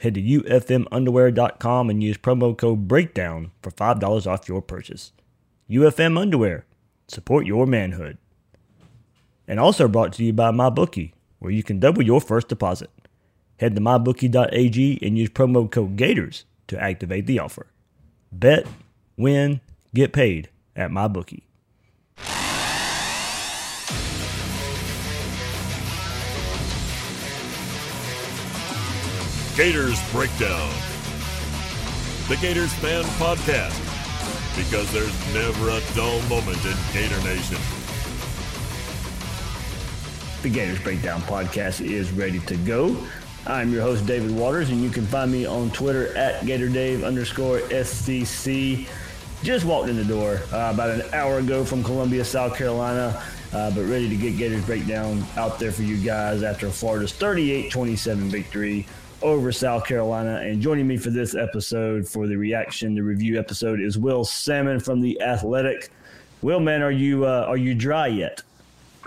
Head to ufmunderwear.com and use promo code BREAKDOWN for $5 off your purchase. UFM Underwear. Support your manhood. And also brought to you by MyBookie, where you can double your first deposit. Head to mybookie.ag and use promo code GATORS to activate the offer. Bet, win, get paid at MyBookie. Gators Breakdown, the Gators Fan Podcast, because there's never a dull moment in Gator Nation. The Gators Breakdown Podcast is ready to go. I'm your host, David Waters, and you can find me on Twitter at GatorDave_SCC. Just walked in the door about an hour ago from Columbia, South Carolina, but ready to get Gators Breakdown out there for you guys after Florida's 38-27 victory over South Carolina. And joining me for this episode, for the reaction, the review episode, is Will Salmon from The Athletic. Will, man, are you dry yet?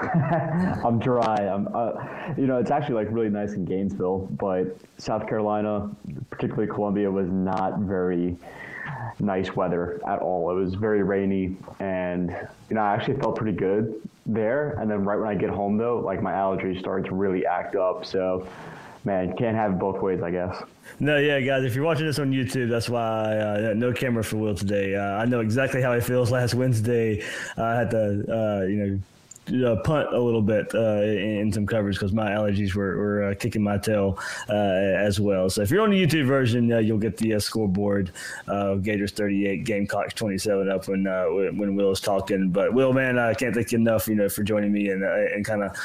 I'm dry. It's actually like really nice in Gainesville, but South Carolina, particularly Columbia, was not very nice weather at all. It was very rainy, and I actually felt pretty good there. And then right when I get home, though, like my allergies started to really act up. So, man, can't have it both ways, I guess. No, yeah, guys, if you're watching this on YouTube, that's why no camera for Will today. I know exactly how he feels. Last Wednesday, I had to, punt a little bit in some coverage because my allergies were kicking my tail as well. So if you're on the YouTube version, you'll get the scoreboard of Gators 38, Gamecocks 27 up when Will's talking. But Will, man, I can't thank you enough, for joining me and kind of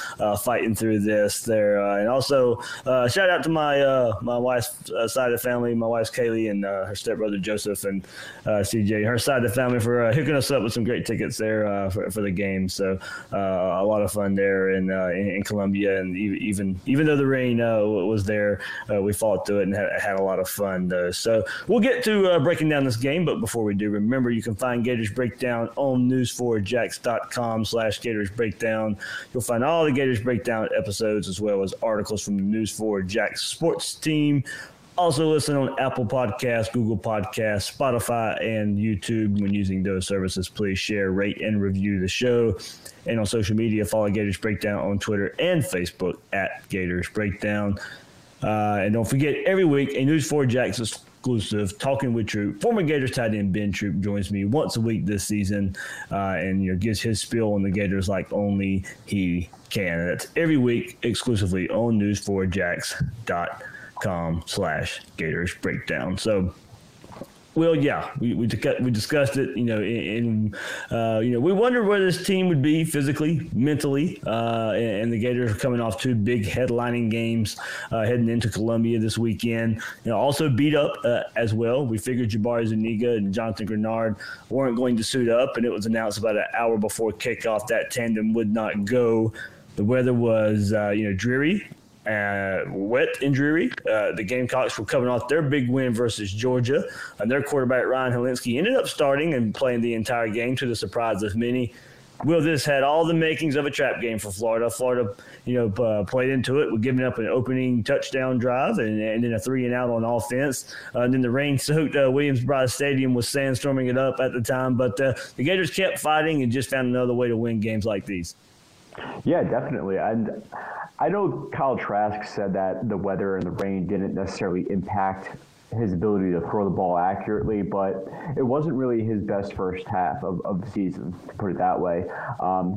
fighting through this there. And also shout out to my wife's side of the family, my wife's Kaylee and her stepbrother Joseph and CJ, her side of the family, for hooking us up with some great tickets there for the game. So a lot of fun there in Columbia, and even though the rain was there, we fought through it and had a lot of fun, though. So we'll get to breaking down this game, but before we do, remember you can find Gators Breakdown on news4jax.com/Gators Breakdown. You'll find all the Gators Breakdown episodes as well as articles from the News4Jax sports team. Also listen on Apple Podcasts, Google Podcasts, Spotify, and YouTube. When using those services, please share, rate, and review the show. And on social media, follow Gators Breakdown on Twitter and Facebook at Gators Breakdown. And don't forget, every week, a News4Jax exclusive, Talking with Troop. Former Gators tight end Ben Troop joins me once a week this season and gives his spiel on the Gators like only he can. And that's every week exclusively on news4jax.com/Gators Breakdown. So, well, yeah, we discussed it, we wondered where this team would be physically, mentally, and the Gators are coming off two big headlining games heading into Columbia this weekend. Also beat up as well. We figured Jabari Zuniga and Jonathan Greenard weren't going to suit up, and it was announced about an hour before kickoff that tandem would not go. The weather was, dreary. Wet and dreary. The Gamecocks were coming off their big win versus Georgia, and their quarterback Ryan Hilinski ended up starting and playing the entire game, to the surprise of many. Will, this had all the makings of a trap game for Florida. Florida, played into it with giving up an opening touchdown drive and then a 3-and-out on offense. And then the rain soaked Williams-Brice Stadium was sandstorming it up at the time, but the Gators kept fighting and just found another way to win games like these. Yeah, definitely. And I know Kyle Trask said that the weather and the rain didn't necessarily impact his ability to throw the ball accurately, but it wasn't really his best first half of the season, to put it that way.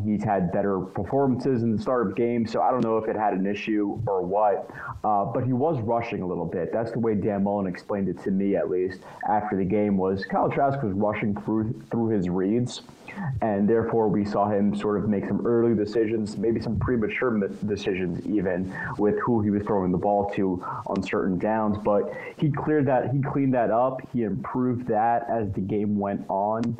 He's had better performances in the start of games, so I don't know if it had an issue or what, but he was rushing a little bit. That's the way Dan Mullen explained it to me, at least, after the game, was Kyle Trask was rushing through his reads, And therefore, we saw him sort of make some early decisions, maybe some premature decisions even, with who he was throwing the ball to on certain downs. But he cleared that. He cleaned that up. He improved that as the game went on,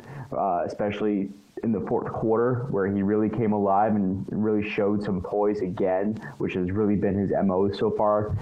especially in the fourth quarter, where he really came alive and really showed some poise again, which has really been his MO so far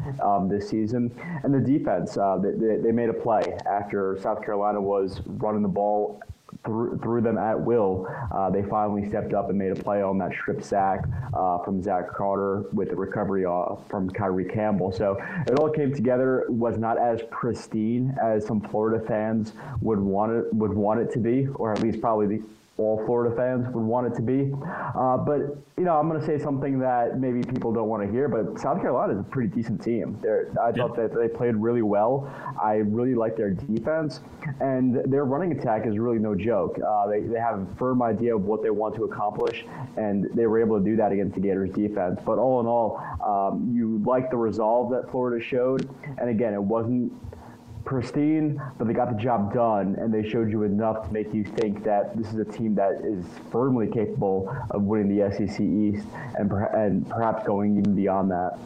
this season. And the defense, they made a play after South Carolina was running the ball through them at will. They finally stepped up and made a play on that strip sack from Zach Carter with the recovery from Kyrie Campbell. So it all came together. It was not as pristine as some Florida fans would want it to be, or at least probably all Florida fans would want it to be. But, you know, I'm going to say something that maybe people don't want to hear, but South Carolina is a pretty decent team. I thought that they played really well. I really like their defense. And their running attack is really no joke. They have a firm idea of what they want to accomplish, and they were able to do that against the Gators defense. But all in all, you like the resolve that Florida showed. And, again, it wasn't pristine, but they got the job done, and they showed you enough to make you think that this is a team that is firmly capable of winning the SEC East and perhaps going even beyond that.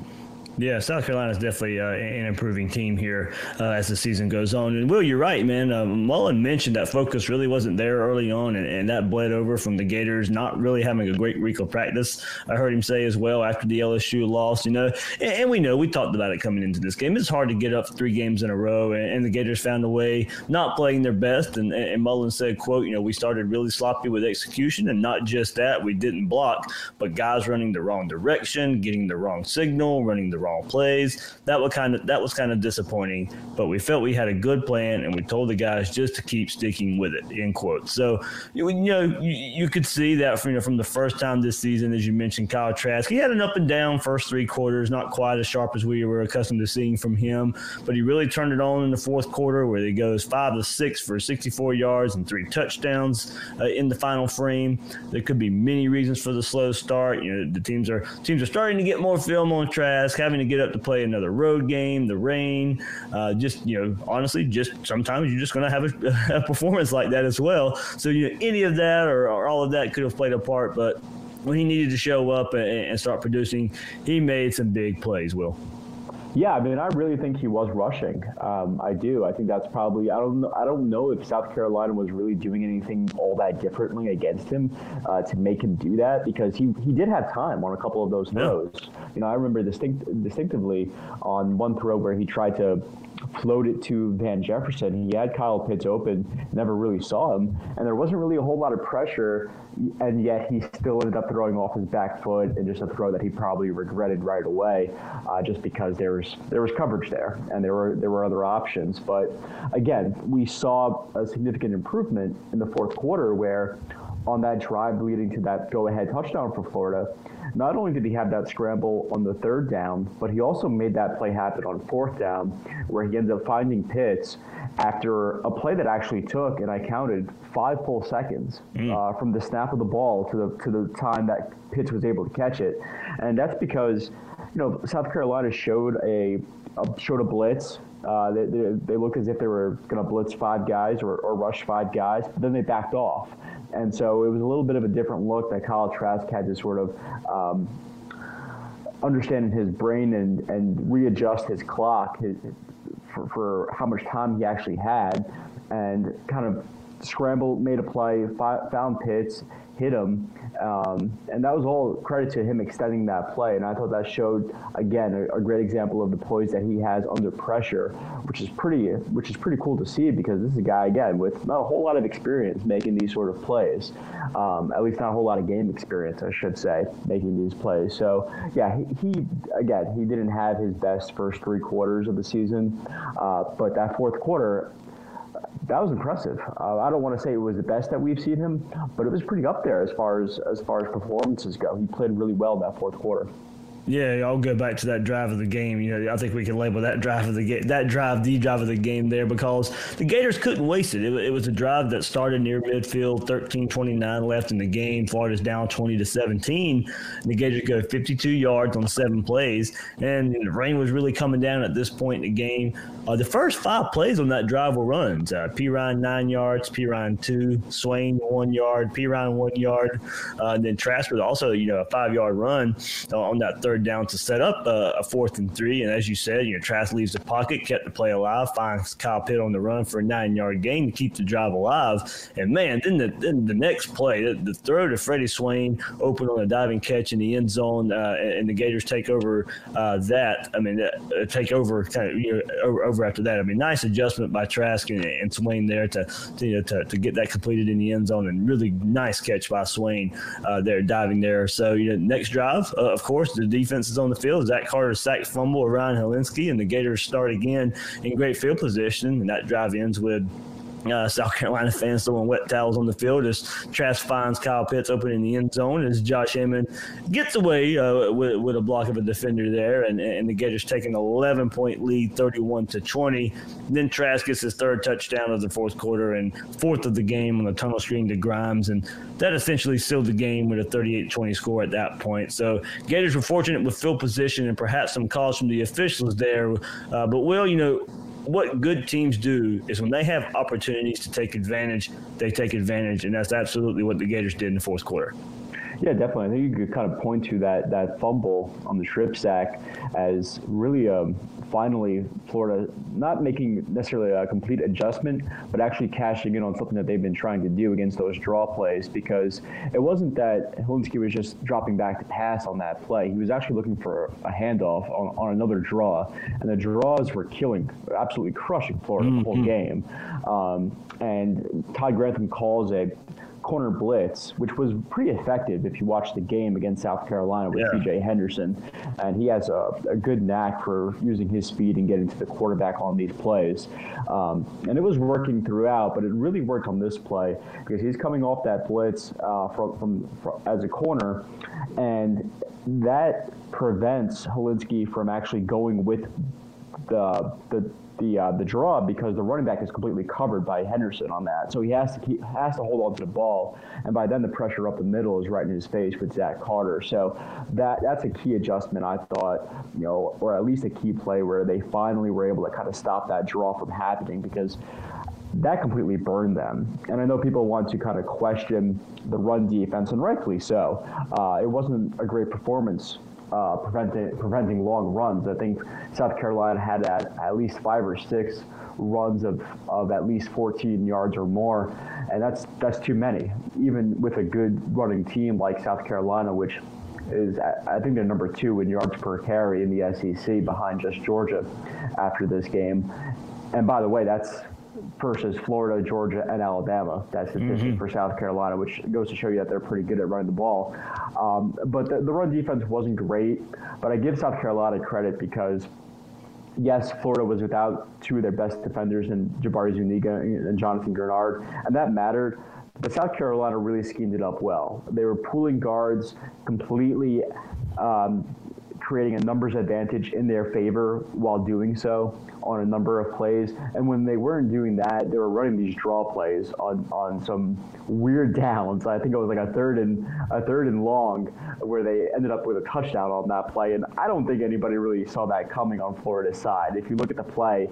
Yeah, South Carolina is definitely an improving team here as the season goes on. And, Will, you're right, man. Mullen mentioned that focus really wasn't there early on, and that bled over from the Gators not really having a great week of practice. I heard him say as well after the LSU loss, you know, and we know, we talked about it coming into this game. It's hard to get up three games in a row, and the Gators found a way, not playing their best. And Mullen said, quote, you know, we started really sloppy with execution, and not just that, we didn't block, but guys running the wrong direction, getting the wrong signal, running the wrong plays. That was kind of disappointing, but we felt we had a good plan, and we told the guys just to keep sticking with it, end quote. So, you know, you could see that from the first time this season. As you mentioned, Kyle Trask, he had an up and down first three quarters, not quite as sharp as we were accustomed to seeing from him, but he really turned it on in the fourth quarter, where he goes 5 of 6 for 64 yards and 3 touchdowns in the final frame. There could be many reasons for the slow start. You know, the teams are starting to get more film on Trask, having to get up to play another road game, the rain, just, you know, honestly, just sometimes you're just going to have a performance like that as well. So, you know, any of that or all of that could have played a part, but when he needed to show up and start producing, he made some big plays, Will. Yeah, I mean, I really think he was rushing. I do. I think that's probably. I don't know if South Carolina was really doing anything all that differently against him to make him do that, because he did have time on a couple of those throws. You know, I remember distinctively on one throw where he tried to float it to Van Jefferson. He had Kyle Pitts open, never really saw him, and there wasn't really a whole lot of pressure, and yet he still ended up throwing off his back foot, and just a throw that he probably regretted right away, just because there was coverage there, and there were other options. But again, we saw a significant improvement in the fourth quarter, where on that drive leading to that go-ahead touchdown for Florida, not only did he have that scramble on the third down, but he also made that play happen on fourth down, where he ends up finding Pitts after a play that actually took, and I counted, 5 full seconds from the snap of the ball to the time that Pitts was able to catch it. And that's because, you know, South Carolina showed a blitz. They looked as if they were going to blitz 5 guys or rush 5 guys, but then they backed off. And so it was a little bit of a different look that Kyle Trask had to sort of understand in his brain and readjust his clock for how much time he actually had, and kind of scrambled, made a play, found Pitts, hit him. And that was all credit to him extending that play. And I thought that showed, again, a great example of the poise that he has under pressure, which is pretty cool to see, because this is a guy, again, with not a whole lot of experience making these sort of plays, at least not a whole lot of game experience, I should say, making these plays. So, yeah, he didn't have his best first three quarters of the season, but that fourth quarter, that was impressive. I don't want to say it was the best that we've seen him, but it was pretty up there as far as performances go. He played really well that fourth quarter. Yeah, I'll go back to that drive of the game. You know, I think we can label that drive of the game, the drive of the game there, because the Gators couldn't waste it. It was a drive that started near midfield, 13:29 left in the game. Florida's down 20-17. The Gators go 52 yards on 7 plays, and the rain was really coming down at this point in the game. The first 5 plays on that drive were runs. P. Ryan 9 yards, P. Ryan 2, Swain 1 yard, P. Ryan 1 yard, and then Trask was also, you know, a 5-yard run on that third down to set up a 4th and 3. And as you said, you know, Trask leaves the pocket, kept the play alive, finds Kyle Pitt on the run for a 9-yard gain to keep the drive alive. And man, then the next play, the throw to Freddie Swain open on a diving catch in the end zone, and the Gators take over over after that. I mean, nice adjustment by Trask and Swain there to get that completed in the end zone, and really nice catch by Swain there diving there. So, you know, next drive, of course, the defense is on the field. Zach Carter sacked fumble of Ryan Hilinski, and the Gators start again in great field position, and that drive ends with South Carolina fans throwing wet towels on the field as Trask finds Kyle Pitts open in the end zone as Josh Hammond gets away with a block of a defender there, and the Gators take an 11-point lead, 31-20. Then Trask gets his 3rd touchdown of the 4th quarter and 4th of the game on the tunnel screen to Grimes, and that essentially sealed the game with a 38-20 score at that point. So Gators were fortunate with field position and perhaps some calls from the officials there, but Will, you know, what good teams do is when they have opportunities to take advantage, they take advantage, and that's absolutely what the Gators did in the 4th quarter. Yeah, definitely. I think you could kind of point to that fumble on the strip sack as really finally Florida not making necessarily a complete adjustment, but actually cashing in on something that they've been trying to do against those draw plays, because it wasn't that Hilinski was just dropping back to pass on that play. He was actually looking for a handoff on another draw, and the draws were killing, absolutely crushing Florida the whole game. And Todd Grantham calls a corner blitz, which was pretty effective if you watch the game against South Carolina with C.J. Henderson, and he has a good knack for using his speed and getting to the quarterback on these plays, and it was working throughout, but it really worked on this play because he's coming off that blitz from as a corner, and that prevents Hilinski from actually going with the draw, because the running back is completely covered by Henderson on that, so he has to hold on to the ball, and by then the pressure up the middle is right in his face with Zach Carter. So that's a key adjustment, I thought, you know, or at least a key play where they finally were able to kind of stop that draw from happening, because that completely burned them. And I know people want to kind of question the run defense, and rightfully so. It wasn't a great performance preventing long runs. I think South Carolina had at least 5 or 6 runs of at least 14 yards or more, and that's too many, even with a good running team like South Carolina, which is, I think, they're number 2 in yards per carry in the SEC behind just Georgia after this game. And by the way, that's versus Florida, Georgia, and Alabama. That's sufficient for South Carolina, which goes to show you that they're pretty good at running the ball. But the run defense wasn't great, but I give South Carolina credit because, yes, Florida was without 2 of their best defenders in Jabari Zuniga and Jonathan Greenard, and that mattered. But South Carolina really schemed it up well. They were pulling guards completely, creating a numbers advantage in their favor while doing so on a number of plays. And when they weren't doing that, they were running these draw plays on some weird downs. I think it was like a third and long where they ended up with a touchdown on that play. And I don't think anybody really saw that coming on Florida's side. If you look at the play,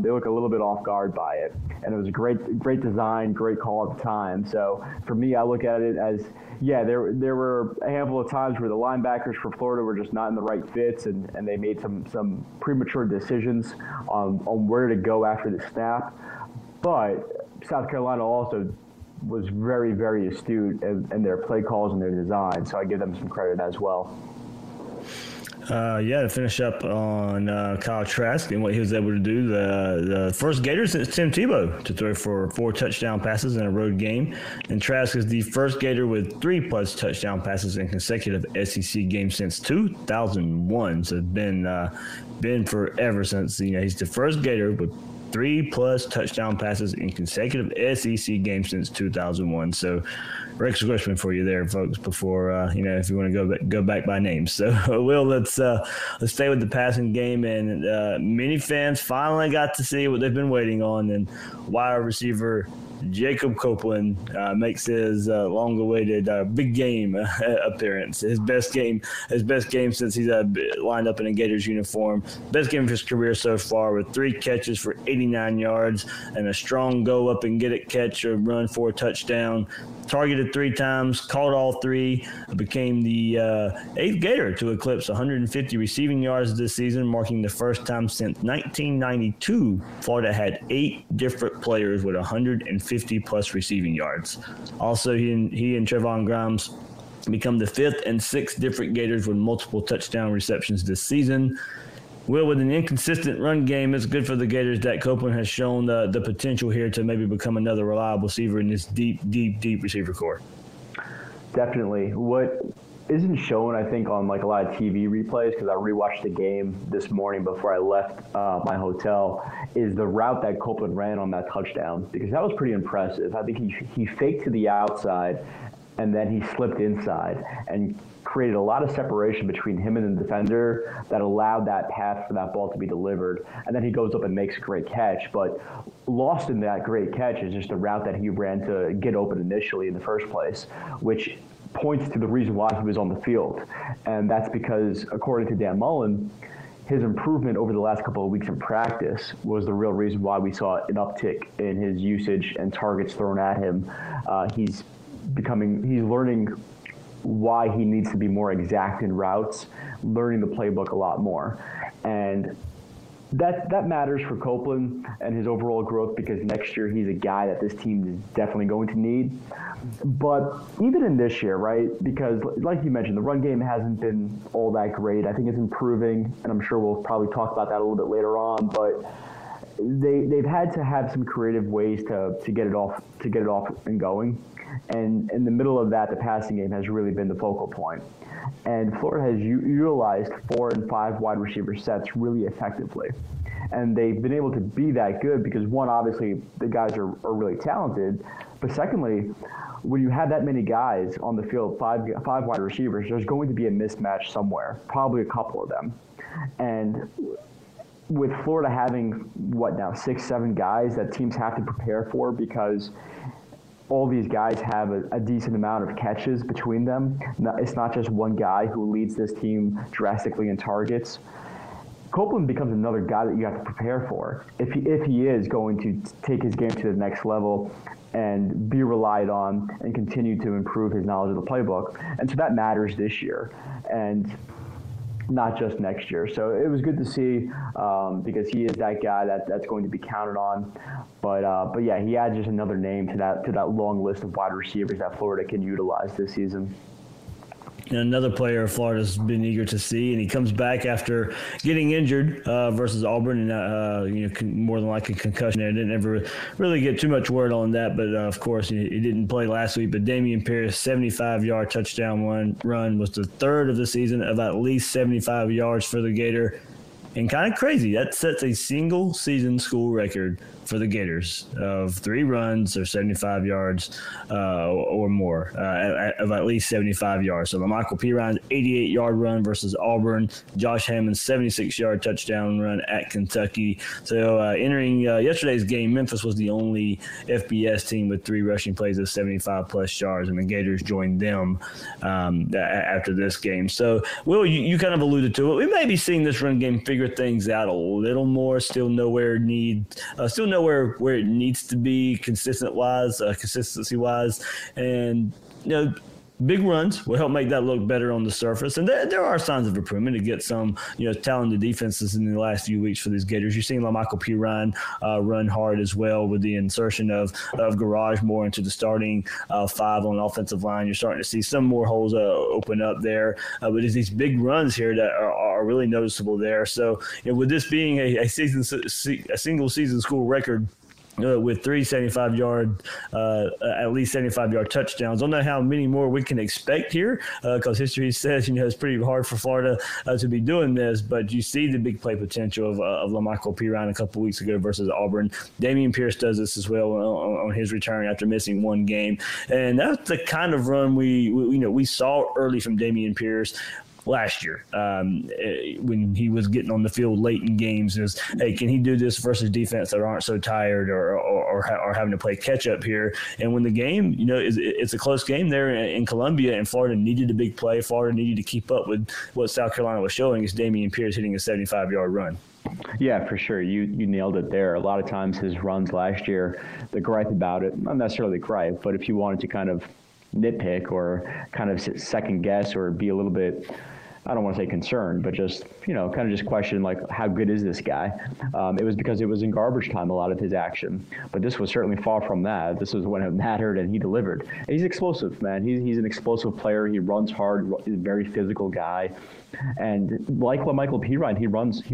they look a little bit off guard by it. And it was a great design, great call at the time. So for me, I look at it as, yeah, there were a handful of times where the linebackers for Florida were just not in the right fits, and they made some premature decisions on where to go after the snap. But South Carolina also was very, very astute in their play calls and their design, so I give them some credit as well. To finish up on Kyle Trask and what he was able to do, the first Gator since Tim Tebow to throw for 4 touchdown passes in a road game. And Trask is the first Gator with 3+ touchdown passes in consecutive SEC games since 2001. So it's been forever since, you know, he's the first Gator with 3+ touchdown passes in consecutive SEC games since 2001. So Rick's Grishman for you there, folks, before, if you want to go back by name. So, Will, let's stay with the passing game. And many fans finally got to see what they've been waiting on, and wide receiver Jacob Copeland makes his long-awaited big game appearance. His best game since he's lined up in a Gators uniform. Best game of his career so far, with 3 catches for 89 yards and a strong go up and get it catch or run for a touchdown. Targeted 3 times, caught all 3. Became the 8th Gator to eclipse 150 receiving yards this season, marking the first time since 1992 Florida had 8 different players with 150-plus receiving yards. Also, he and Trevon Grimes become the 5th and 6th different Gators with multiple touchdown receptions this season. Will, with an inconsistent run game, it's good for the Gators that Copeland has shown the potential here to maybe become another reliable receiver in this deep receiver core. Definitely. What isn't shown, I think, on a lot of TV replays, because I rewatched the game this morning before I left my hotel, is the route that Copeland ran on that touchdown, because that was pretty impressive. I think he faked to the outside, and then he slipped inside and created a lot of separation between him and the defender that allowed that path for that ball to be delivered. And then he goes up and makes a great catch. But lost in that great catch is just the route that he ran to get open initially in the first place, which points to the reason why he was on the field. And that's because, according to Dan Mullen, his improvement over the last couple of weeks in practice was the real reason why we saw an uptick in his usage and targets thrown at him. He's learning why he needs to be more exact in routes, learning the playbook a lot more. And that matters for Copeland and his overall growth, because next year he's a guy that this team is definitely going to need. But even in this year, right, because like you mentioned, the run game hasn't been all that great. I think it's improving, and I'm sure we'll probably talk about that a little bit later on, but they've had to have some creative ways to get it off and going. And in the middle of that, the passing game has really been the focal point. And Florida has utilized 4 and 5 wide receiver sets really effectively. And they've been able to be that good because, one, obviously the guys are really talented. But secondly, when you have that many guys on the field, five wide receivers, there's going to be a mismatch somewhere, probably a couple of them. And with Florida having, 6, 7 guys that teams have to prepare for, because all these guys have a decent amount of catches between them. It's not just one guy who leads this team drastically in targets. Copeland becomes another guy that you have to prepare for if he is going to take his game to the next level and be relied on and continue to improve his knowledge of the playbook. And so that matters this year and not just next year. So it was good to see because he is that guy that's going to be counted on. But yeah, he adds just another name to that long list of wide receivers that Florida can utilize this season. And another player Florida's been eager to see, and he comes back after getting injured versus Auburn, and more than likely concussion. I didn't ever really get too much word on that, but of course he didn't play last week. But Dameon Pierce, 75-yard touchdown run was the third of the season of at least 75 yards for the Gator. And kind of crazy, that sets a single season school record for the Gators of 3 runs or 75 yards or more, of at least 75 yards. So LaMichael P. Ryan's 88-yard run versus Auburn, Josh Hammond's 76-yard touchdown run at Kentucky. So entering yesterday's game, Memphis was the only FBS team with 3 rushing plays of 75-plus yards, and the Gators joined them after this game. So, Will, you kind of alluded to it. We may be seeing this run game figure things out a little more, still nowhere where it needs to be consistency-wise. And, big runs will help make that look better on the surface. And there are signs of improvement to get some, talented defenses in the last few weeks for these Gators. You've seen LaMichael P. Ryan run hard as well with the insertion of Garage more into the starting 5 on the offensive line. You're starting to see some more holes open up there. But it's these big runs here that are really noticeable there. So with this being a single season school record, with three 75-yard, at least 75-yard touchdowns. Don't know how many more we can expect here because history says, it's pretty hard for Florida to be doing this, but you see the big play potential of LaMichael P. Ryan a couple weeks ago versus Auburn. Dameon Pierce does this as well on his return after missing one game. And that's the kind of run we saw early from Dameon Pierce last year when he was getting on the field late in games. Is, hey, can he do this versus defense that aren't so tired or having to play catch-up here? And when the game, it's a close game there in Columbia, and Florida needed a big play. Florida needed to keep up with what South Carolina was showing is Dameon Pierce hitting a 75-yard run. Yeah, for sure. You nailed it there. A lot of times his runs last year, the gripe about it, not necessarily gripe, but if you wanted to kind of nitpick or kind of second guess or be a little bit, I don't want to say concerned, but just, kind of just question, like, how good is this guy? It was because it was in garbage time, a lot of his action. But this was certainly far from that. This was when it mattered, and he delivered. And he's explosive, man. He's an explosive player. He runs hard. He's a very physical guy. And like LaMichael P. Ryan, he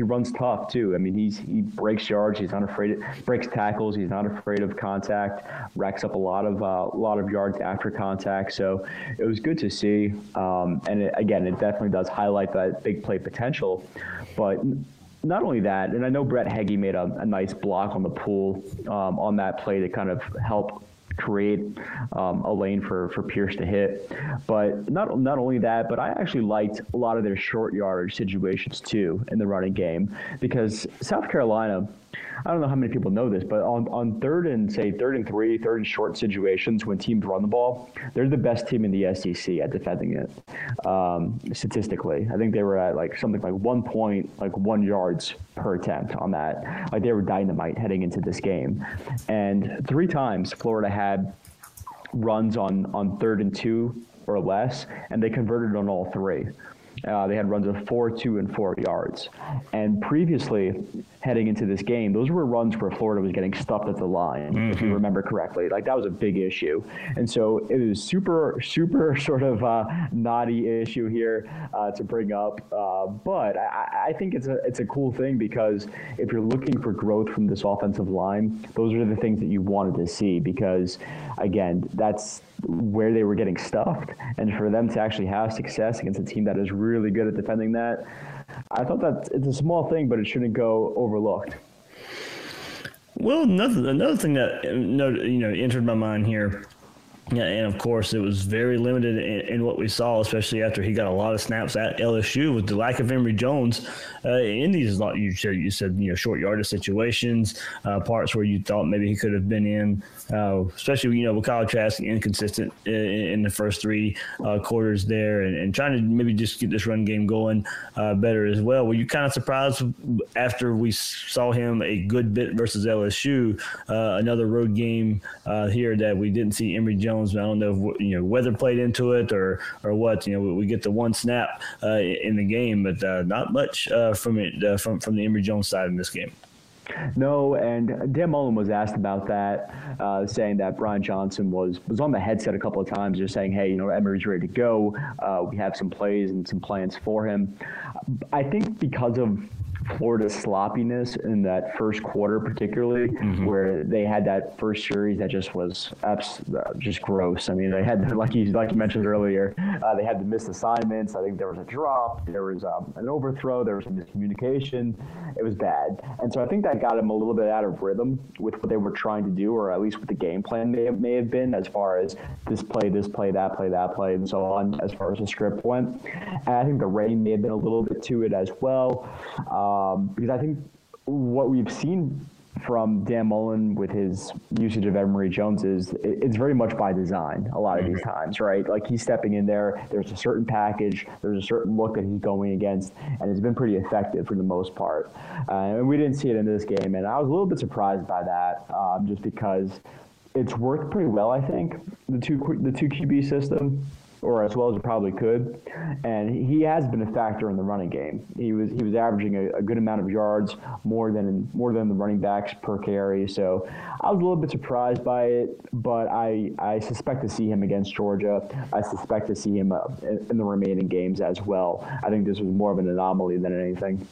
runs tough, too. He breaks yards. He's not afraid. Breaks tackles. He's not afraid of contact. Racks up a lot of yards after contact. So it was good to see. And it definitely does highlight that big play potential. But not only that, and I know Brett Heggie made a nice block on the pool on that play to kind of help create a lane for Pierce to hit. But not only that, but I actually liked a lot of their short yardage situations too in the running game, because South Carolina, I don't know how many people know this, but on third and three, third and short situations, when teams run the ball, they're the best team in the SEC at defending it. Statistically, I think they were at something like 1.1 yards per attempt on that. They were dynamite heading into this game. And three times Florida had runs on third and two or less, and they converted on all three. They had runs of 4, 2, and 4 yards. And previously, heading into this game, those were runs where Florida was getting stuffed at the line, if you remember correctly. That was a big issue. And so it was super, super sort of naughty issue here to bring up. But I think it's a cool thing, because if you're looking for growth from this offensive line, those are the things that you wanted to see, because, again, that's where they were getting stuffed. And for them to actually have success against a team that is really good at defending that, I thought that it's a small thing, but it shouldn't go overlooked. Well, another thing that entered my mind here, and of course it was very limited in what we saw, especially after he got a lot of snaps at LSU, with the lack of Emory Jones in these, you said short yardage situations, parts where you thought maybe he could have been in, especially with Kyle Trask inconsistent in the first three quarters there, and trying to maybe just get this run game going better as well. Were you kind of surprised after we saw him a good bit versus LSU, another road game here, that we didn't see Emory Jones? I don't know if weather played into it or what. We get the one snap in the game, but not much from it from the Emory Jones side in this game. No, and Dan Mullen was asked about that, saying that Brian Johnson was on the headset a couple of times, just saying, hey, Emory's ready to go. We have some plays and some plans for him. I think because of Florida's sloppiness in that first quarter, particularly, where they had that first series that just was just gross. They had, like you mentioned earlier, they had the missed assignments. I think there was a drop, there was an overthrow, there was a miscommunication. It was bad, and so I think that got them a little bit out of rhythm with what they were trying to do, or at least what the game plan may have been, as far as this play, that play, and so on, as far as the script went. And I think the rain may have been a little bit to it as well. Because I think what we've seen from Dan Mullen with his usage of Emory Jones is it's very much by design a lot of these times, right? He's stepping in there. There's a certain package. There's a certain look that he's going against, and it's been pretty effective for the most part. And we didn't see it in this game, and I was a little bit surprised by that, just because it's worked pretty well, I think, the two QB system, or as well as it probably could. And he has been a factor in the running game. He was averaging a good amount of yards, more than the running backs per carry. So I was a little bit surprised by it, but I suspect to see him against Georgia. I suspect to see him in the remaining games as well. I think this was more of an anomaly than anything.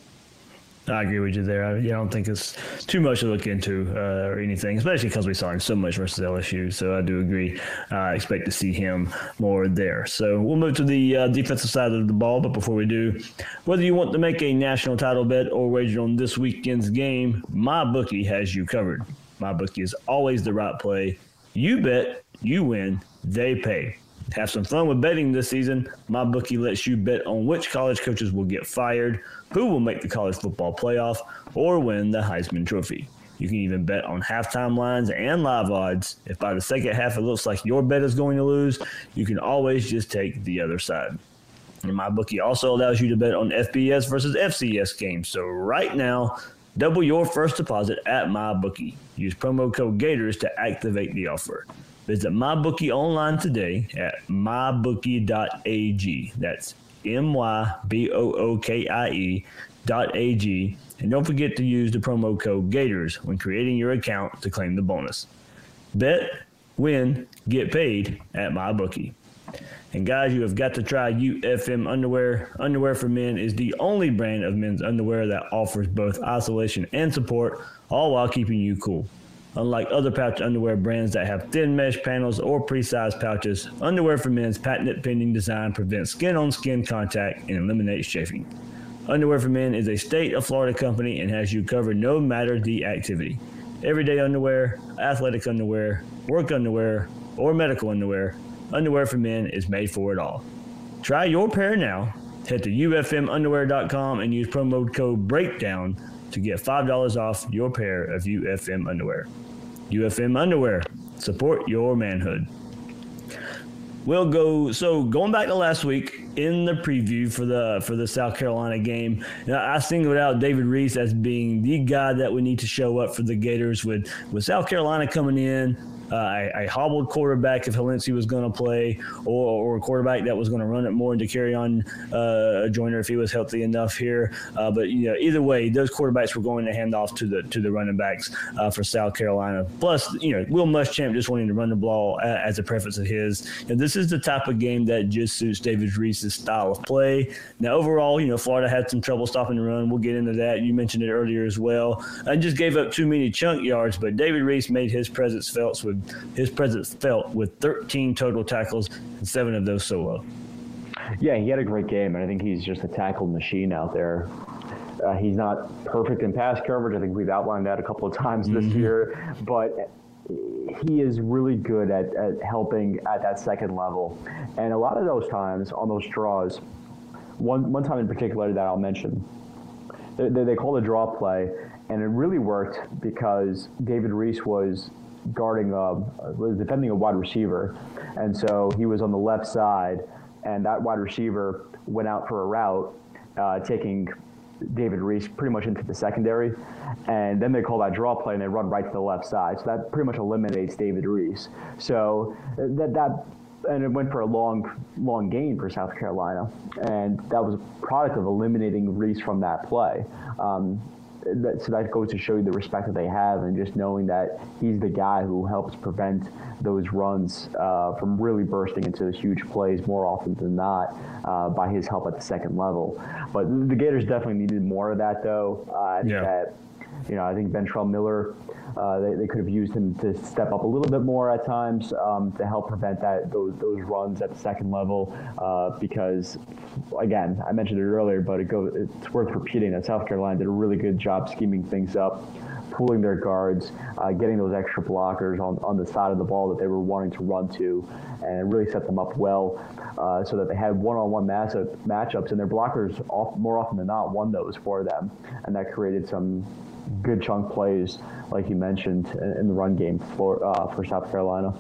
I agree with you there. I don't think it's too much to look into or anything, especially because we saw him so much versus LSU. So I do agree. I expect to see him more there. So we'll move to the defensive side of the ball. But before we do, whether you want to make a national title bet or wager on this weekend's game, MyBookie has you covered. MyBookie is always the right play. You bet, you win, they pay. Have some fun with betting this season. MyBookie lets you bet on which college coaches will get fired, who will make the college football playoff, or win the Heisman Trophy. You can even bet on halftime lines and live odds. If by the second half it looks like your bet is going to lose, you can always just take the other side. And MyBookie also allows you to bet on FBS versus FCS games. So right now, double your first deposit at MyBookie. Use promo code GATORS to activate the offer. Visit MyBookie online today at mybookie.ag. That's MyBookie.ag. And don't forget to use the promo code GATORS when creating your account to claim the bonus. Bet, win, get paid at MyBookie. And guys, you have got to try UFM Underwear. Underwear for Men is the only brand of men's underwear that offers both isolation and support, all while keeping you cool. Unlike other pouch underwear brands that have thin mesh panels or pre-sized pouches, Underwear for Men's patent pending design prevents skin-on-skin contact and eliminates chafing. Underwear for Men is a state of Florida company and has you covered no matter the activity. Everyday underwear, athletic underwear, work underwear, or medical underwear, Underwear for Men is made for it all. Try your pair now. Head to ufmunderwear.com and use promo code BREAKDOWN to get $5 off your pair of UFM underwear. UFM Underwear, support your manhood. So going back to last week in the preview for the South Carolina game, I singled out David Reese as being the guy that would need to show up for the Gators with South Carolina coming in. A hobbled quarterback if Hilinski was going to play, or a quarterback that was going to run it more and to carry on Joyner if he was healthy enough here. But either way, those quarterbacks were going to hand off to the running backs for South Carolina. Plus, Will Muschamp just wanting to run the ball as a preference of his. And this is the type of game that just suits David Reese's style of play. Now, overall, Florida had some trouble stopping the run. We'll get into that. You mentioned it earlier as well. I just gave up too many chunk yards, but David Reese made his presence felt with 13 total tackles and 7 of those solo. Yeah, he had a great game, and I think he's just a tackle machine out there. He's not perfect in pass coverage. I think we've outlined that a couple of times this year, but he is really good at helping at that second level. And a lot of those times on those draws, one time in particular that I'll mention, they called a draw play, and it really worked because David Reese was defending a wide receiver, and so he was on the left side, and that wide receiver went out for a route, taking David Reese pretty much into the secondary, and then they call that draw play and they run right to the left side, so that pretty much eliminates David Reese. So that and it went for a long gain for South Carolina, and that was a product of eliminating Reese from that play. So that goes to show you the respect that they have, and just knowing that he's the guy who helps prevent those runs from really bursting into huge plays more often than not by his help at the second level. But the Gators definitely needed more of that, though. I think Ventrell Miller, they could have used him to step up a little bit more at times to help prevent those runs at the second level because, again, I mentioned it earlier, but it's worth repeating that South Carolina did a really good job scheming things up, pulling their guards, getting those extra blockers on the side of the ball that they were wanting to run to, and it really set them up well so that they had one-on-one matchups, and their blockers more often than not won those for them, and that created some good chunk plays, like you mentioned, in the run game for South Carolina.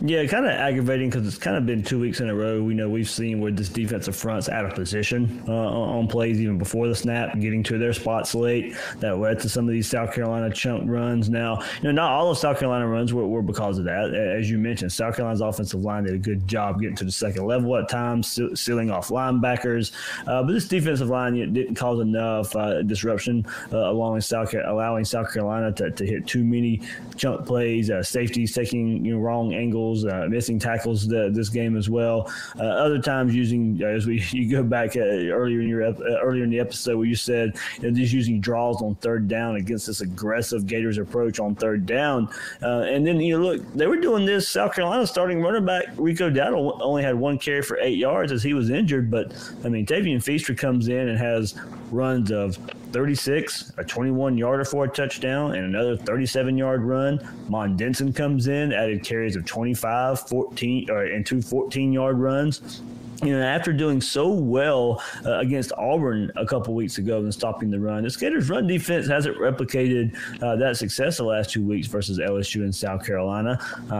Yeah, kind of aggravating because it's kind of been 2 weeks in a row. We've seen where this defensive front's out of position on plays even before the snap, getting to their spots late. That led to some of these South Carolina chunk runs. Now, not all of South Carolina runs were because of that. As you mentioned, South Carolina's offensive line did a good job getting to the second level at times, sealing off linebackers. But this defensive line didn't cause enough disruption, allowing South Carolina to hit too many chunk plays, safeties taking wrong angles, tackles, missing tackles this game as well. Other times using, as you go back earlier in the episode where you said, just using draws on third down against this aggressive Gators approach on third down. And then, look, they were doing this. South Carolina starting running back Rico Dowdle only had one carry for 8 yards as he was injured. But, Tavian Feaster comes in and has runs of 36, a 21-yarder for a touchdown, and another 37-yard run. Mondenson comes in, added carries of 25, 14, and two 14-yard runs. After doing so well against Auburn a couple weeks ago and stopping the run, the Gators' run defense hasn't replicated that success the last 2 weeks versus LSU and South Carolina.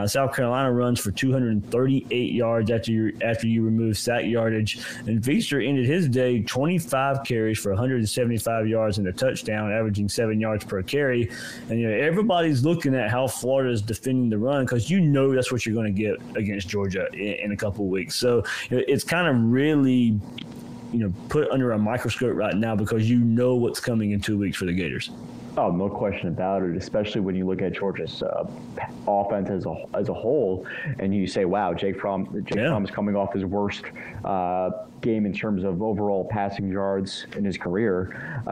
South Carolina runs for 238 yards after you remove sack yardage, and Feaster ended his day 25 carries for 175 yards and a touchdown, averaging 7 yards per carry. And everybody's looking at how Florida is defending the run because that's what you're going to get against Georgia in a couple weeks. So it's kind of really, put under a microscope right now because what's coming in 2 weeks for the Gators. Oh, no question about it, especially when you look at Georgia's offense as a whole, and you say, wow, Jake Fromm is coming off his worst game in terms of overall passing yards in his career.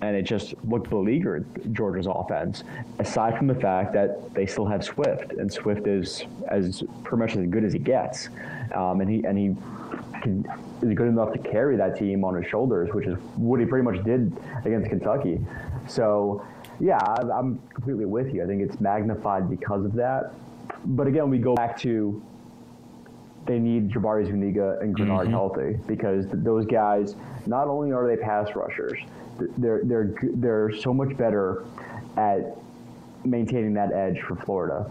And it just looked beleaguered, Georgia's offense, aside from the fact that they still have Swift, and Swift is as pretty much as good as he gets, and he is good enough to carry that team on his shoulders, which is what he pretty much did against Kentucky. So, yeah, I'm completely with you. I think it's magnified because of that. But again, we go back to they need Jabari Zuniga and Greenard healthy, because those guys, not only are they pass rushers, they're so much better at maintaining that edge for Florida,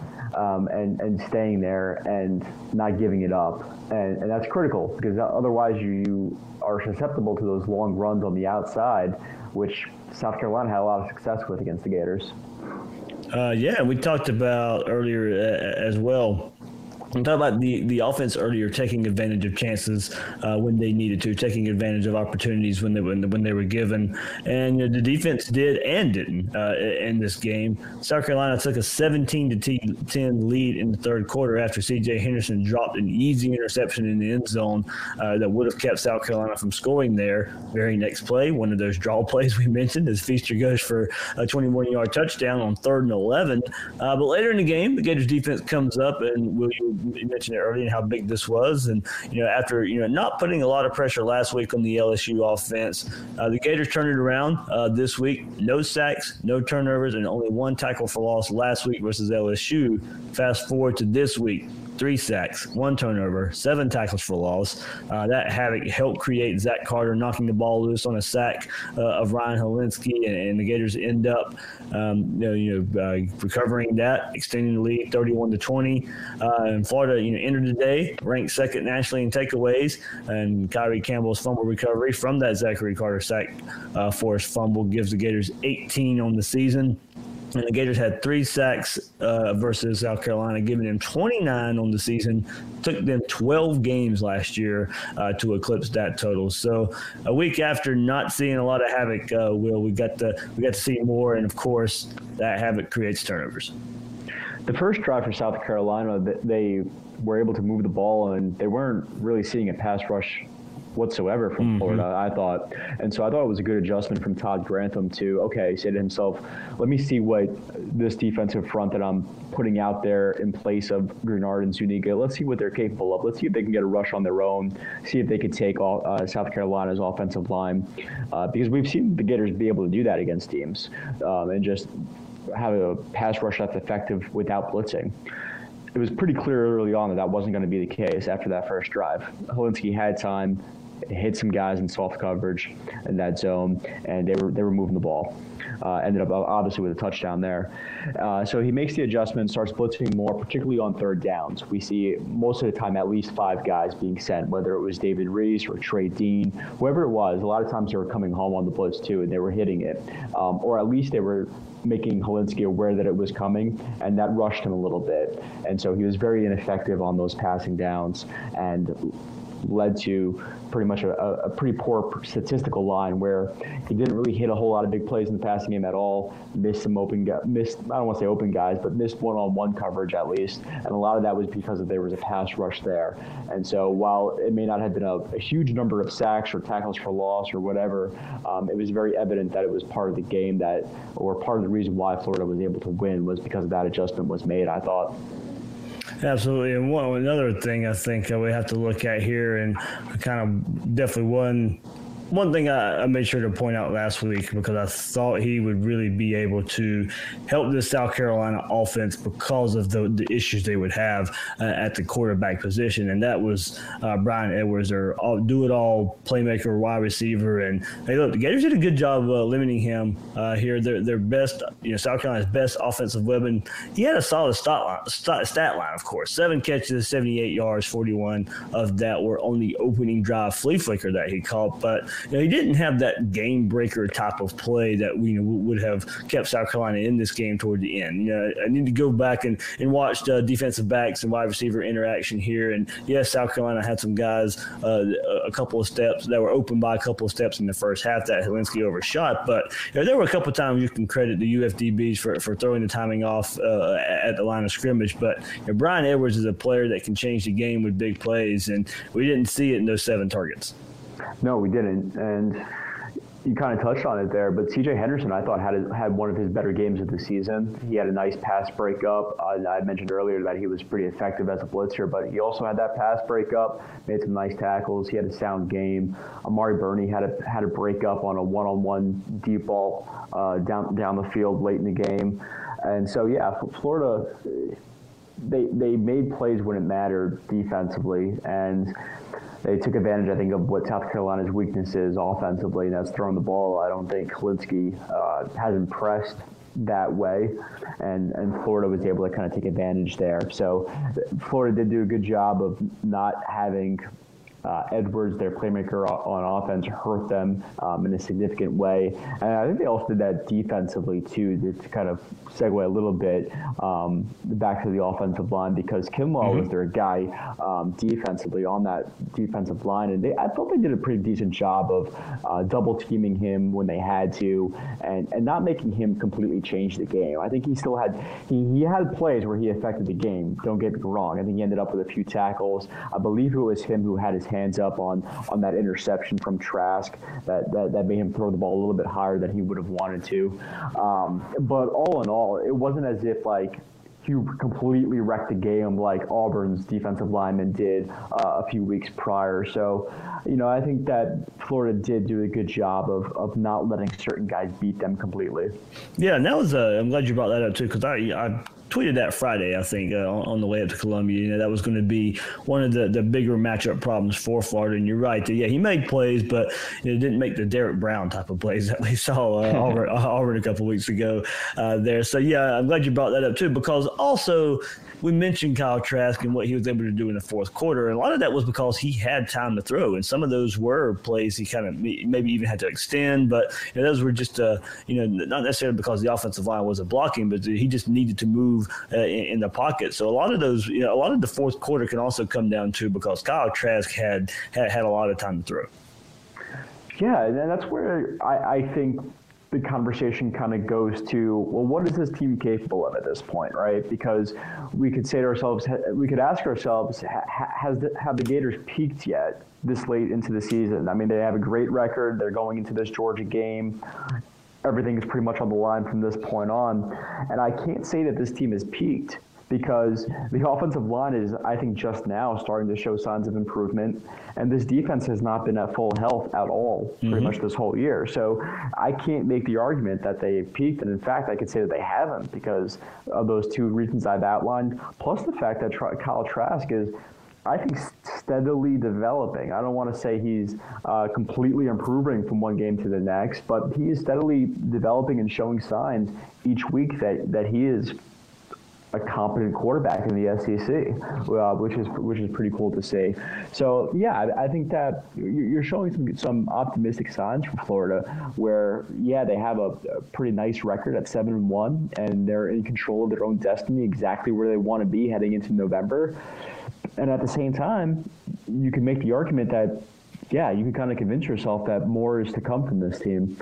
and staying there and not giving it up, and that's critical, because otherwise you are susceptible to those long runs on the outside, which South Carolina had a lot of success with against the Gators. We talked about earlier as well. I'm talking about the offense earlier, taking advantage of chances when they needed to, taking advantage of opportunities when they were given, and the defense did and didn't in this game. South Carolina took a 17-10 lead in the third quarter after C.J. Henderson dropped an easy interception in the end zone that would have kept South Carolina from scoring there. Very next play, one of those draw plays we mentioned, as Feaster goes for a 21-yard touchdown on 3rd and 11. But later in the game, the Gators defense comes up, and you mentioned it earlier and how big this was. And, after, not putting a lot of pressure last week on the LSU offense, the Gators turned it around this week. No sacks, no turnovers, and only one tackle for loss last week versus LSU. Fast forward to this week. 3 sacks, 1 turnover, 7 tackles for loss. That havoc helped create Zach Carter knocking the ball loose on a sack of Ryan Hilinski, and the Gators end up recovering that, extending the lead 31-20. And Florida entered the day ranked second nationally in takeaways, and Kyrie Campbell's fumble recovery from that Zachary Carter sack forced fumble gives the Gators 18 on the season. And the Gators had 3 sacks versus South Carolina, giving them 29 on the season. Took them 12 games last year to eclipse that total. So a week after not seeing a lot of havoc, we got to see more, and of course that havoc creates turnovers. The first drive for South Carolina, they were able to move the ball, and they weren't really seeing a pass rush whatsoever from Florida, I thought. And so I thought it was a good adjustment from Todd Grantham to, okay, say to himself, let me see what this defensive front that I'm putting out there in place of Greenard and Zuniga, let's see what they're capable of. Let's see if they can get a rush on their own, see if they could take all, South Carolina's offensive line, because we've seen the Gators be able to do that against teams and just have a pass rush that's effective without blitzing. It was pretty clear early on that that wasn't going to be the case after that first drive. Hilinski had time, hit some guys in soft coverage in that zone, and they were moving the ball. Ended up obviously with a touchdown there. So he makes the adjustment, starts blitzing more, particularly on third downs. We see most of the time at least 5 guys being sent, whether it was David Reese or Trey Dean, whoever it was. A lot of times they were coming home on the blitz too, and they were hitting it, or at least they were making Hilinski aware that it was coming, and that rushed him a little bit. And so he was very ineffective on those passing downs, and led to pretty much a pretty poor statistical line where he didn't really hit a whole lot of big plays in the passing game at all. Missed some I don't want to say open guys, but missed one-on-one coverage at least. And a lot of that was because there was a pass rush there. And so while it may not have been a huge number of sacks or tackles for loss or whatever, it was very evident that it was part of the game that, or part of the reason why Florida was able to win was because that adjustment was made, I thought. Absolutely. And another thing I think that we have to look at here, and kind of definitely one thing I made sure to point out last week, because I thought he would really be able to help the South Carolina offense because of the issues they would have at the quarterback position. And that was Bryan Edwards, their do-it-all playmaker, wide receiver. And hey, look, the Gators did a good job limiting him here. Their best, South Carolina's best offensive weapon. He had a solid stat line, of course. 7 catches, 78 yards, 41 of that were on the opening drive flea flicker that he caught. But he didn't have that game-breaker type of play that we would have kept South Carolina in this game toward the end. I need to go back and watch the defensive backs and wide receiver interaction here. And, yes, South Carolina had some guys a couple of steps that were open by a couple of steps in the first half that Hilinski overshot. But there were a couple of times you can credit the UFDBs for throwing the timing off at the line of scrimmage. But Bryan Edwards is a player that can change the game with big plays, and we didn't see it in those 7 targets. No, we didn't, and you kind of touched on it there, but C.J. Henderson, I thought, had one of his better games of the season. He had a nice pass breakup. I mentioned earlier that he was pretty effective as a blitzer, but he also had that pass breakup, made some nice tackles. He had a sound game. Amari Burney had a breakup on a one-on-one deep ball down the field late in the game. And so, yeah, Florida, they made plays when it mattered defensively, and they took advantage, I think, of what South Carolina's weakness is offensively, and that's throwing the ball. I don't think Hilinski has impressed that way, and Florida was able to kind of take advantage there. So Florida did do a good job of not having Edwards, their playmaker on offense, hurt them in a significant way. And I think they also did that defensively, too, to kind of segue a little bit back to the offensive line, because Kinlaw was their guy defensively on that defensive line. And I thought they did a pretty decent job of double-teaming him when they had to and not making him completely change the game. I think he still had – he had plays where he affected the game, don't get me wrong. I think he ended up with a few tackles. I believe it was him who had his hands up on that interception from Trask that made him throw the ball a little bit higher than he would have wanted to. But all in all, it wasn't as if he completely wrecked the game like Auburn's defensive lineman did a few weeks prior. So, I think that Florida did do a good job of not letting certain guys beat them completely. Yeah, and that was I'm glad you brought that up too, because I tweeted that Friday, I think, on the way up to Columbia. That was going to be one of the bigger matchup problems for Florida. And you're right. He made plays, but it didn't make the Derrick Brown type of plays that we saw Auburn a couple weeks ago there. So, yeah, I'm glad you brought that up, too, because also we mentioned Kyle Trask and what he was able to do in the fourth quarter. And a lot of that was because he had time to throw. And some of those were plays he kind of maybe even had to extend. But those were just, not necessarily because the offensive line wasn't blocking, but he just needed to move in the pocket. So a lot of those, a lot of the fourth quarter can also come down to because Kyle Trask had a lot of time to throw. Yeah, and that's where I think the conversation kind of goes to, well, what is this team capable of at this point, right? Because we could say to ourselves, we could ask ourselves, have the Gators peaked yet this late into the season? I mean, they have a great record. They're going into this Georgia game. Everything is pretty much on the line from this point on. And I can't say that this team has peaked because the offensive line is, I think, just now starting to show signs of improvement. And this defense has not been at full health at all pretty much this whole year. So I can't make the argument that they have peaked. And, in fact, I could say that they haven't because of those two reasons I've outlined, plus the fact that Kyle Trask is – I think steadily developing. I don't want to say he's completely improving from one game to the next, but he is steadily developing and showing signs each week that he is a competent quarterback in the SEC, which is pretty cool to see. So, yeah, I think that you're showing some optimistic signs from Florida where, yeah, they have a pretty nice record at 7-1, and they're in control of their own destiny, exactly where they want to be heading into November. And at the same time, you can make the argument that, yeah, you can kind of convince yourself that more is to come from this team.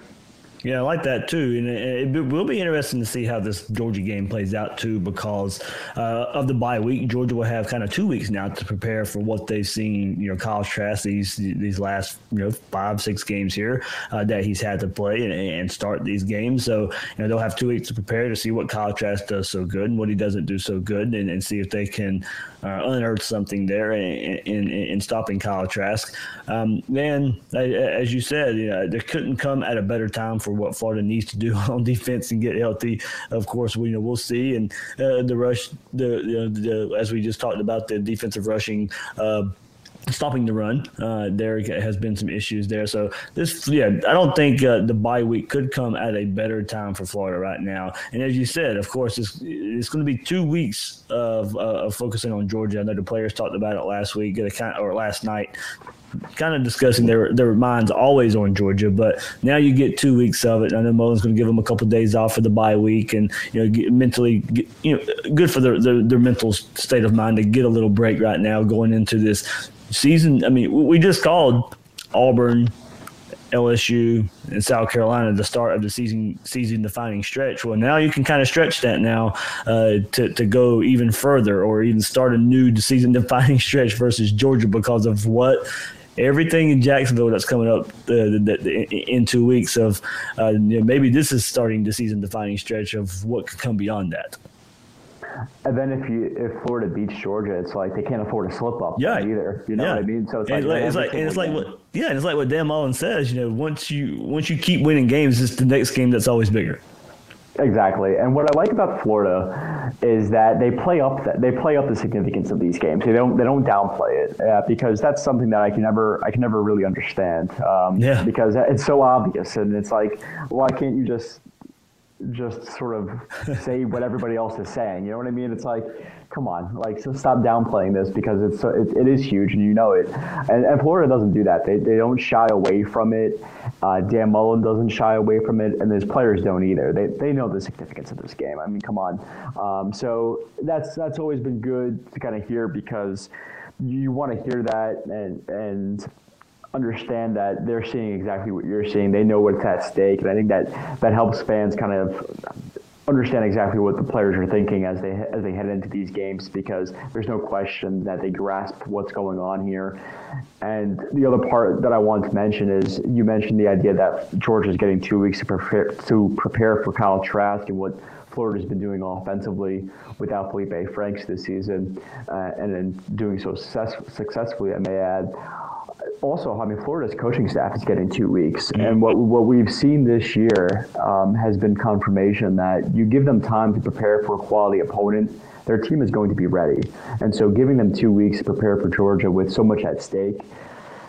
Yeah, I like that too, and it will be interesting to see how this Georgia game plays out too, because of the bye week, Georgia will have kind of 2 weeks now to prepare for what they've seen. You know, Kyle Trask these last 5-6 games here that he's had to play and start these games. So they'll have 2 weeks to prepare to see what Kyle Trask does so good and what he doesn't do so good, and see if they can unearth something there in stopping Kyle Trask. Then, as you said, they couldn't come at a better time for what Florida needs to do on defense and get healthy. Of course, we'll see. And the rush, as we just talked about, the defensive rushing, stopping the run, there has been some issues there. So I don't think the bye week could come at a better time for Florida right now. And as you said, of course, it's going to be 2 weeks of focusing on Georgia. I know the players talked about it last week or last night, kind of discussing their minds always on Georgia, but now you get 2 weeks of it. I know Mullen's going to give them a couple of days off for the bye week, and good for their mental state of mind to get a little break right now going into this season. I mean, we just called Auburn, LSU, and South Carolina the start of the season defining stretch. Well, now you can kind of stretch that now to go even further, or even start a new season defining stretch versus Georgia, because of what everything in Jacksonville that's coming up in 2 weeks of maybe this is starting the season defining stretch of what could come beyond that. And then if Florida beats Georgia, it's like they can't afford a slip up either. You know what I mean? So it's like what Dan Mullen says. Once you keep winning games, it's the next game that's always bigger. Exactly. And what I like about Florida is that they play up the significance of these games. They don't downplay it because that's something that I can never really understand. Because it's so obvious, and it's like, why can't you just sort of say what everybody else is saying? You know what I mean? It's like, come on, so stop downplaying this, because it is huge, and it. And Florida doesn't do that. They don't shy away from it. Dan Mullen doesn't shy away from it, and his players don't either. They know the significance of this game. I mean, come on. So that's always been good to kind of hear, because you want to hear that and understand that they're seeing exactly what you're seeing. They know what's at stake, and I think that helps fans kind of understand exactly what the players are thinking as they head into these games, because there's no question that they grasp what's going on here. And the other part that I wanted to mention is, you mentioned the idea that Georgia's getting 2 weeks to prepare for Kyle Trask and what Florida's been doing offensively without Felipe Franks this season, and then doing so successfully, I may add. Also, Florida's coaching staff is getting 2 weeks, and what we've seen this year has been confirmation that you give them time to prepare for a quality opponent, their team is going to be ready. And so giving them 2 weeks to prepare for Georgia with so much at stake,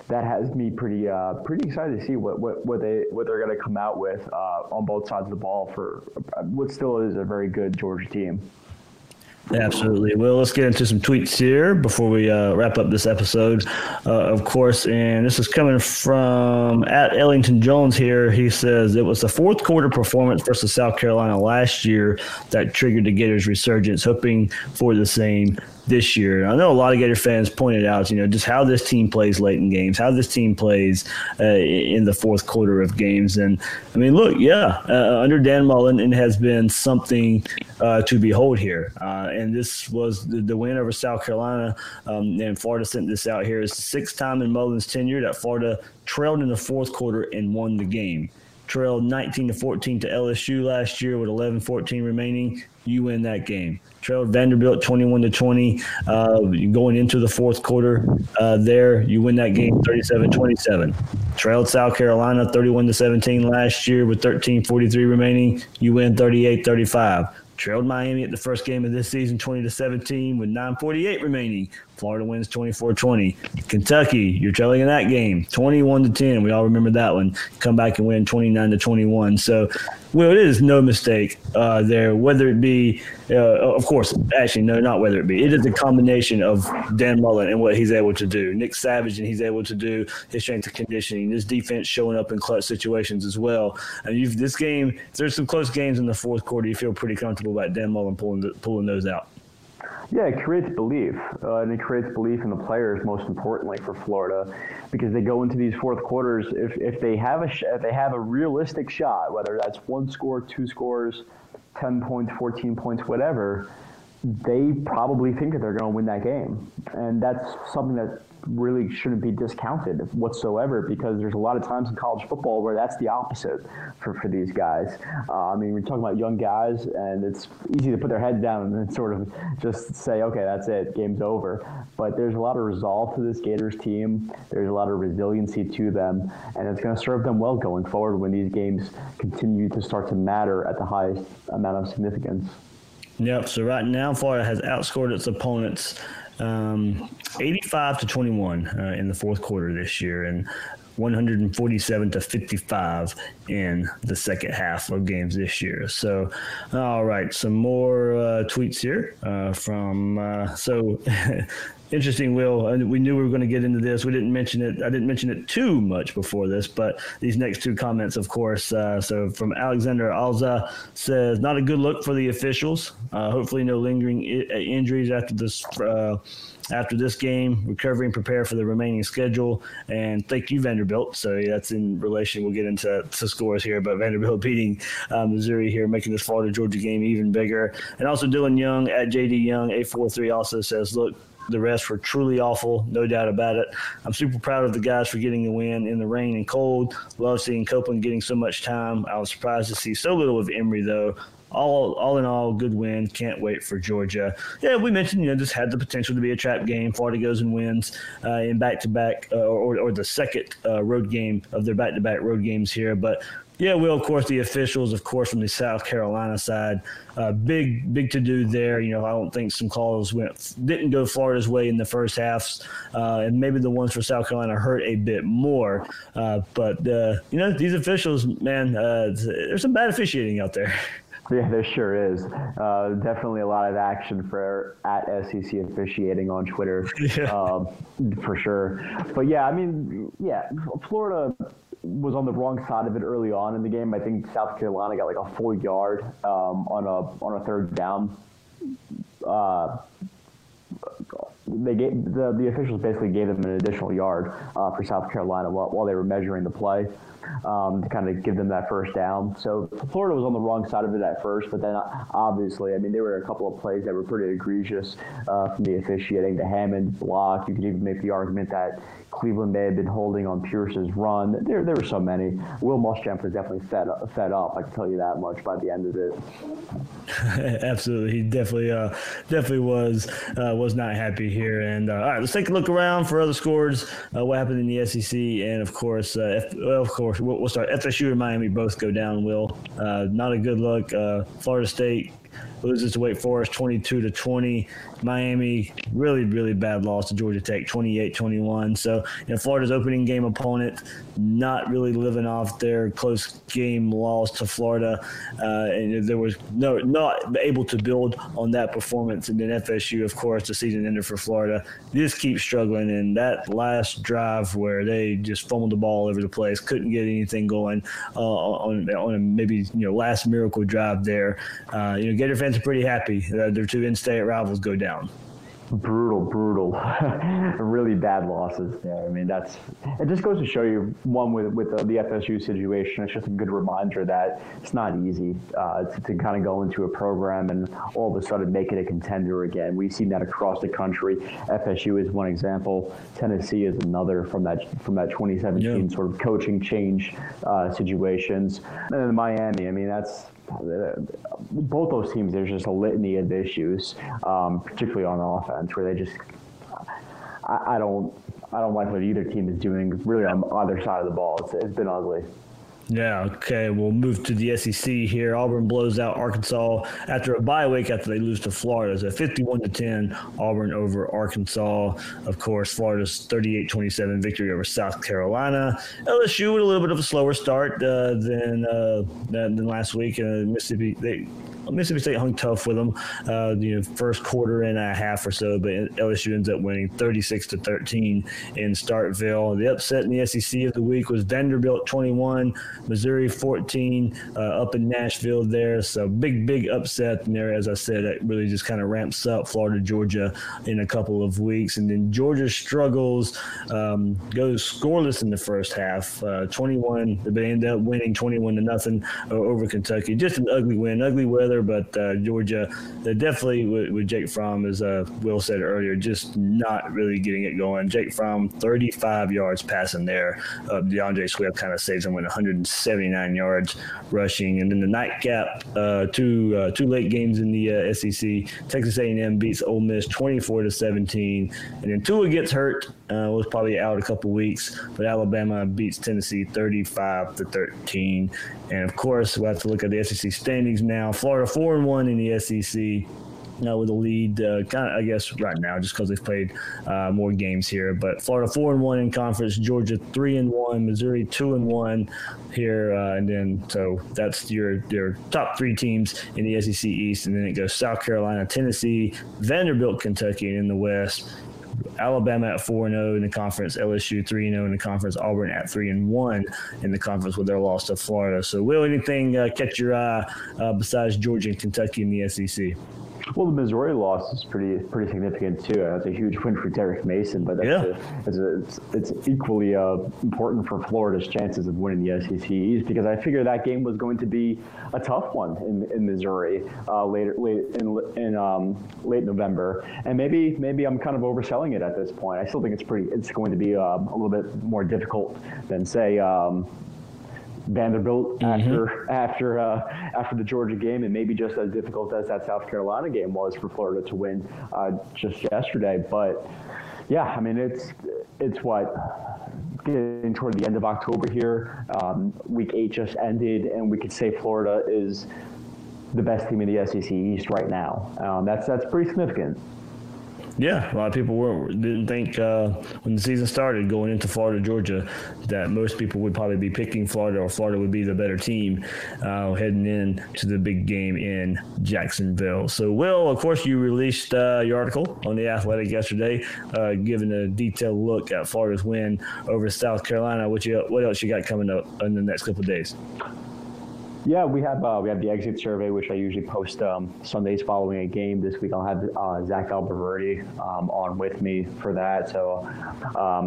that has me pretty excited to see what they're going to come out with on both sides of the ball for what still is a very good Georgia team. Absolutely. Well, let's get into some tweets here before we wrap up this episode, of course. And this is coming from @EllingtonJones here. He says, it was the fourth quarter performance versus South Carolina last year that triggered the Gators' resurgence, hoping for the same this year. I know a lot of Gator fans pointed out, just how this team plays late in games, how this team plays in the fourth quarter of games. And I mean, look, under Dan Mullen, it has been something to behold here. And this was the win over South Carolina. And Florida sent this out here. It's the sixth time in Mullen's tenure that Florida trailed in the fourth quarter and won the game. Trailed 19-14 to LSU last year with 11-14 remaining. You win that game. Trailed Vanderbilt 21-20 going into the fourth quarter. There, you win that game 37-27. Trailed South Carolina 31-17 last year with 13:43 remaining. You win 38-35. Trailed Miami at the first game of this season 20-17 with 9:48 remaining. Florida wins 24-20. Kentucky, you're trailing in that game 21-10. We all remember that one. Come back and win 29-21. So, it is no mistake there. Whether it be, of course, actually, no, not whether it be. It is a combination of Dan Mullen and what he's able to do. Nick Savage and he's able to do his strength and conditioning. This defense showing up in clutch situations as well. And this game, if there's some close games in the fourth quarter, you feel pretty comfortable about Dan Mullen pulling those out. Yeah, it creates belief, and it creates belief in the players, most importantly for Florida, because they go into these fourth quarters. If they have a realistic shot, whether that's one score, two scores, 10 points, 14 points, whatever, they probably think that they're going to win that game, and that's something that really shouldn't be discounted whatsoever, because there's a lot of times in college football where that's the opposite for these guys. I mean, we're talking about young guys, and it's easy to put their heads down and sort of just say, okay, that's it, game's over. But there's a lot of resolve to this Gators team. There's a lot of resiliency to them, and it's going to serve them well going forward when these games continue to start to matter at the highest amount of significance. Yep, so right now Florida has outscored its opponents 85-21 in the fourth quarter this year, and 147-55 in the second half of games this year. So, all right, some more tweets here from Interesting, Will. And we knew we were going to get into this. We didn't mention it. I didn't mention it too much before this, but these next two comments, of course. So from Alexander Alza says, not a good look for the officials. Hopefully no lingering injuries after this game. Recover and prepare for the remaining schedule. And thank you, Vanderbilt. So yeah, that's in relation. We'll get into scores here, but Vanderbilt beating Missouri here, making this Florida-Georgia game even bigger. And also Dylan Young at JD Young 843 also says, look, the rest were truly awful, no doubt about it. I'm super proud of the guys for getting the win in the rain and cold. Love seeing Copeland getting so much time. I was surprised to see so little of Emory, though. All in all, good win. Can't wait for Georgia. Yeah, we mentioned, this had the potential to be a trap game. Florida goes and wins in back-to-back or the second road game of their back-to-back road games here. But, yeah, Will, of course, the officials, of course, from the South Carolina side, big to do there. I don't think some calls didn't go Florida's way in the first half, and maybe the ones for South Carolina hurt a bit more. But these officials, man, there's some bad officiating out there. Yeah, there sure is. Definitely a lot of action for @SEC officiating on Twitter, for sure. But, Florida was on the wrong side of it early on in the game. I think South Carolina got like a 4-yard on a third down. The officials basically gave them an additional yard for South Carolina while they were measuring the play to kind of give them that first down. So Florida was on the wrong side of it at first, but then obviously, there were a couple of plays that were pretty egregious from the officiating. The Hammond block, you could even make the argument that Cleveland may have been holding on Pierce's run. There were so many. Will Muschamp was definitely fed up. I can tell you that much by the end of it. Absolutely, he definitely was not happy here. And all right, let's take a look around for other scores. What happened in the SEC, and of course, we'll start. FSU and Miami both go down. Will, not a good look. Florida State loses to Wake Forest 22-20. Miami, really, really bad loss to Georgia Tech 28-21. So, Florida's opening game opponent not really living off their close game loss to Florida. And there was not able to build on that performance. And then FSU, of course, the season ender for Florida. This keeps struggling. And that last drive where they just fumbled the ball all over the place, couldn't get anything going on a maybe, last miracle drive there. Gator fans are pretty happy that their two in-state rivals go down. Brutal. Really bad losses there. It just goes to show you, one, with the FSU situation, it's just a good reminder that it's not easy to kind of go into a program and all of a sudden make it a contender again. We've seen that across the country. FSU is one example. Tennessee is another from that 2017 sort of coaching change situations. And then Miami, that's... both those teams, there's just a litany of issues, particularly on offense, where they just I don't like what either team is doing really on either side of the ball. It's been ugly. Yeah, okay, we'll move to the SEC here. Auburn blows out Arkansas after a bye week after they lose to Florida. So 51-10, Auburn over Arkansas. Of course, Florida's 38-27 victory over South Carolina. LSU with a little bit of a slower start than last week. Mississippi State hung tough with them, first quarter and a half or so, but LSU ends up winning 36-13 in Starkville. The upset in the SEC of the week was Vanderbilt 21, Missouri 14 up in Nashville there. So big upset there. As I said, it really just kind of ramps up Florida, Georgia in a couple of weeks. And then Georgia struggles, goes scoreless in the first half, 21. They end up winning 21-0 over Kentucky. Just an ugly win, ugly weather, but Georgia definitely with Jake Fromm, as Will said earlier, just not really getting it going. Jake Fromm, 35 yards passing there. DeAndre Swift kind of saves him with 179 yards rushing. And then the nightcap, two late games in the SEC. Texas A&M beats Ole Miss 24-17. And then Tua gets hurt, was probably out a couple weeks, but Alabama beats Tennessee 35-13. And of course, we'll have to look at the SEC standings now. Florida 4-1 in the SEC. With a lead, kind of, I guess, right now, just because they've played more games here. But Florida 4-1 in conference, Georgia 3-1, Missouri 2-1 here, and then so that's your top three teams in the SEC East, and then it goes South Carolina, Tennessee, Vanderbilt, Kentucky, and in the West. Alabama at 4-0 in the conference, LSU 3-0 in the conference, Auburn at 3-1 in the conference with their loss to Florida. So, Will, anything catch your eye besides Georgia and Kentucky in the SEC? Well, the Missouri loss is pretty significant too. That's a huge win for Derek Mason, but that's it's equally important for Florida's chances of winning the SEC East, because I figured that game was going to be a tough one in Missouri late November, and maybe I'm kind of overselling it at this point. I still think it's going to be a little bit more difficult than say Vanderbilt after the Georgia game, and maybe just as difficult as that South Carolina game was for Florida to win just yesterday. But yeah, I mean it's what, getting toward the end of October here. Week 8 just ended, and we could say Florida is the best team in the SEC East right now. That's pretty significant. Yeah, a lot of people didn't think when the season started going into Florida, Georgia, that most people would probably be picking Florida, or Florida would be the better team heading in to the big game in Jacksonville. So, Will, of course, you released your article on The Athletic yesterday, giving a detailed look at Florida's win over South Carolina. What else you got coming up in the next couple of days? Yeah, we have the exit survey, which I usually post Sundays following a game. This week I'll have Zach Alberverdi on with me for that. So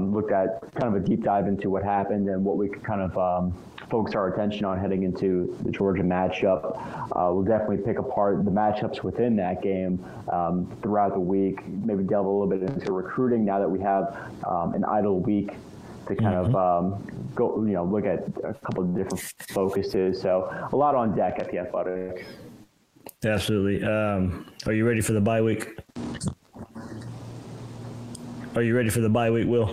looked at kind of a deep dive into what happened and what we could kind of focus our attention on heading into the Georgia matchup. We'll definitely pick apart the matchups within that game throughout the week, maybe delve a little bit into recruiting now that we have an idle week to kind of go, look at a couple of different focuses. So a lot on deck at The Athletic. Absolutely. Are you ready for the bye week? Will?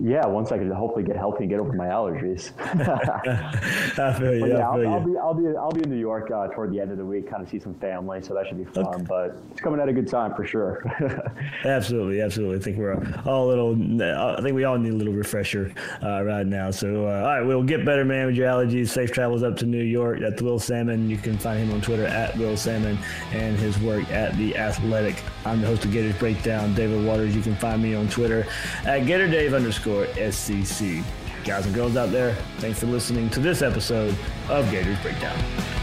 Yeah, once I can hopefully get healthy and get over my allergies. I feel you. I'll be in New York toward the end of the week, kind of see some family, so that should be fun. Okay. But it's coming at a good time for sure. Absolutely. I think we all need a little refresher right now. So all right, we'll get better, man, with your allergies. Safe travels up to New York. That's Will Salmon. You can find him on Twitter at Will Salmon, and his work at The Athletic. I'm the host of Gators Breakdown, David Waters. You can find me on Twitter at GatorDave_SCC. Guys and girls out there, thanks for listening to this episode of Gators Breakdown.